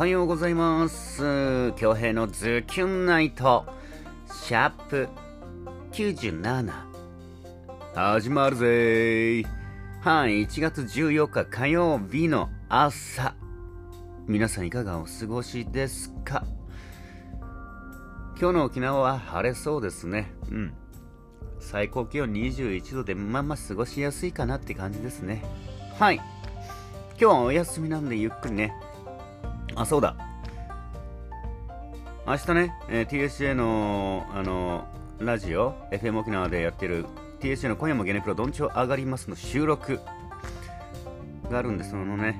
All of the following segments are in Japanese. おはようございます。恭平のズキュンナイトシャープ97始まるぜー。はい、1月14日火曜日の朝、皆さんいかがお過ごしですか？今日の沖縄は晴れそうですね。最高気温21度でまあ過ごしやすいかなって感じですね。はい、今日はお休みなんでゆっくりね。あ、そうだ、明日ね、TSJ のラジオ FM 沖縄でやってる TSJ の今夜もゲネプロどんちょう上がりますの収録があるんで、そのね、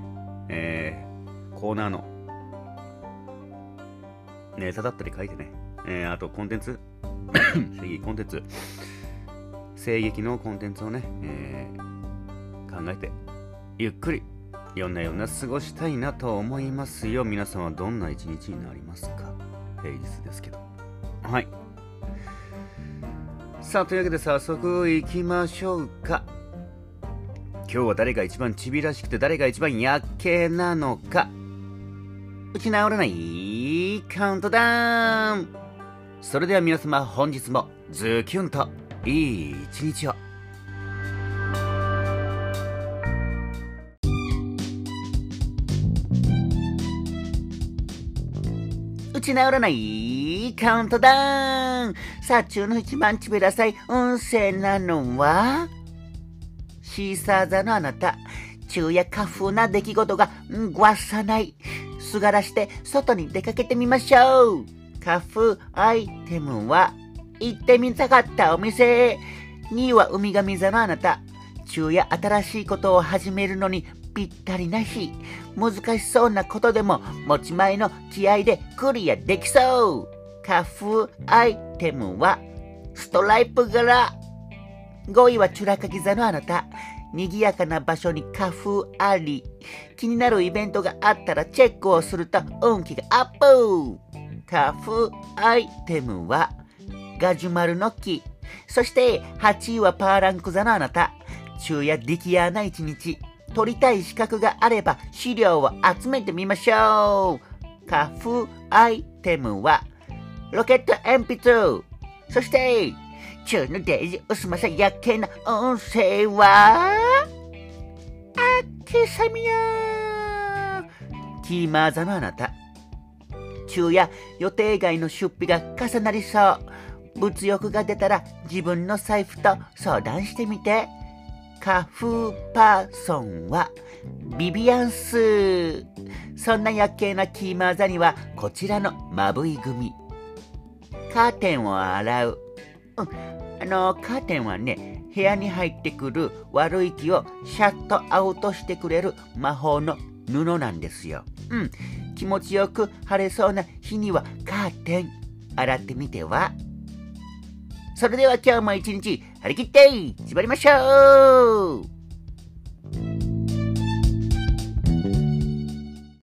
コーナーのネタだったり書いてね、あとコンテンツ声劇のコンテンツをね、考えてゆっくりいろんな過ごしたいなと思いますよ。皆さんはどんな一日になりますか？平日ですけど。はい、さあ、というわけで早速いきましょうか。今日は誰が一番チビらしくて誰が一番やっけなのか、打ち直らないカウントダウン。それでは皆様、本日もズキュンといい一日を。打ち直らないカウントダウン。殺虫の一番ちびらさい運勢なのはシーサー座のあなた。昼夜過風な出来事がごわさない。すがらして外に出かけてみましょう。過風アイテムは行ってみたかったお店。2位は海神座のあなた。昼夜新しいことを始めるのにぴったりな日。難しそうなことでも持ち前の気合でクリアできそう。カフアイテムはストライプ柄。5位はチュラカギ座のあなた。賑やかな場所にカフあり。気になるイベントがあったらチェックをすると運気がアップ。カフアイテムはガジュマルの木。そして8位はパーランク座のあなた。昼夜力也な一日。取りたい資格があれば資料を集めてみましょう。カフアイテムはロケット鉛筆。そして中のデイジウスマサやけな音声はあけさみやキーマーザのあなた。昼夜予定外の出費が重なりそう。物欲が出たら自分の財布と相談してみて。カフーパーソンはビビアンス。そんなやっけなキーマーザにはこちらのまぶい組。カーテンを洗う、カーテンはね、部屋に入ってくる悪い気をシャットアウトしてくれる魔法の布なんですよ。気持ちよく晴れそうな日にはカーテン洗ってみては。それでは今日も一日張り切って縛りましょう。